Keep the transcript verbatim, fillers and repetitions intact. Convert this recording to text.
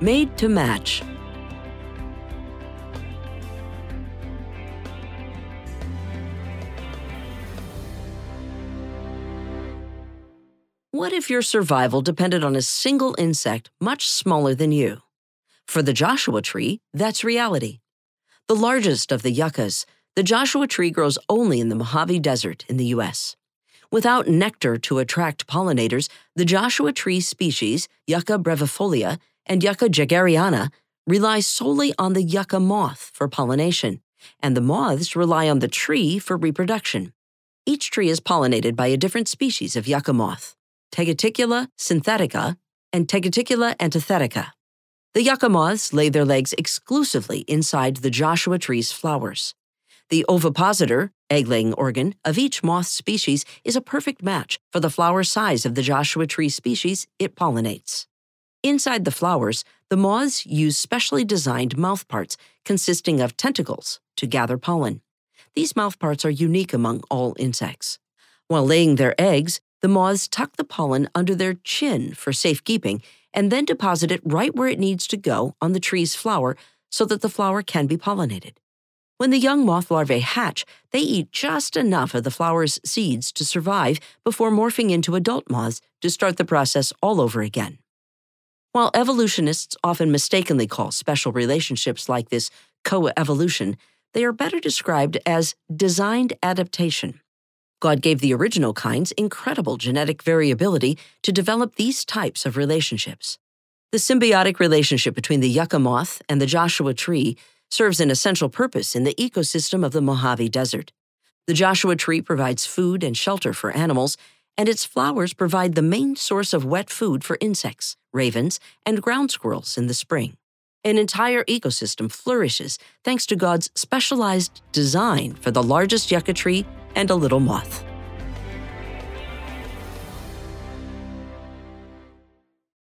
Made to match. What if your survival depended on a single insect much smaller than you? For the Joshua tree, that's reality. The largest of the yuccas, the Joshua tree grows only in the Mojave Desert in the U S Without nectar to attract pollinators, the Joshua tree species, Yucca brevifolia and Yucca jaegeriana, rely solely on the yucca moth for pollination, and the moths rely on the tree for reproduction. Each tree is pollinated by a different species of yucca moth, Tegeticula synthetica and Tegeticula antithetica. The yucca moths lay their eggs exclusively inside the Joshua tree's flowers. The ovipositor, egg-laying organ, of each moth species is a perfect match for the flower size of the Joshua tree species it pollinates. Inside the flowers, the moths use specially designed mouthparts consisting of tentacles to gather pollen. These mouthparts are unique among all insects. While laying their eggs, the moths tuck the pollen under their chin for safekeeping and then deposit it right where it needs to go on the tree's flower so that the flower can be pollinated. When the young moth larvae hatch, they eat just enough of the flower's seeds to survive before morphing into adult moths to start the process all over again. While evolutionists often mistakenly call special relationships like this coevolution, they are better described as designed adaptation. God gave the original kinds incredible genetic variability to develop these types of relationships. The symbiotic relationship between the yucca moth and the Joshua tree serves an essential purpose in the ecosystem of the Mojave Desert. The Joshua tree provides food and shelter for animals, and its flowers provide the main source of wet food for insects, ravens, and ground squirrels in the spring. An entire ecosystem flourishes thanks to God's specialized design for the largest yucca tree and a little moth.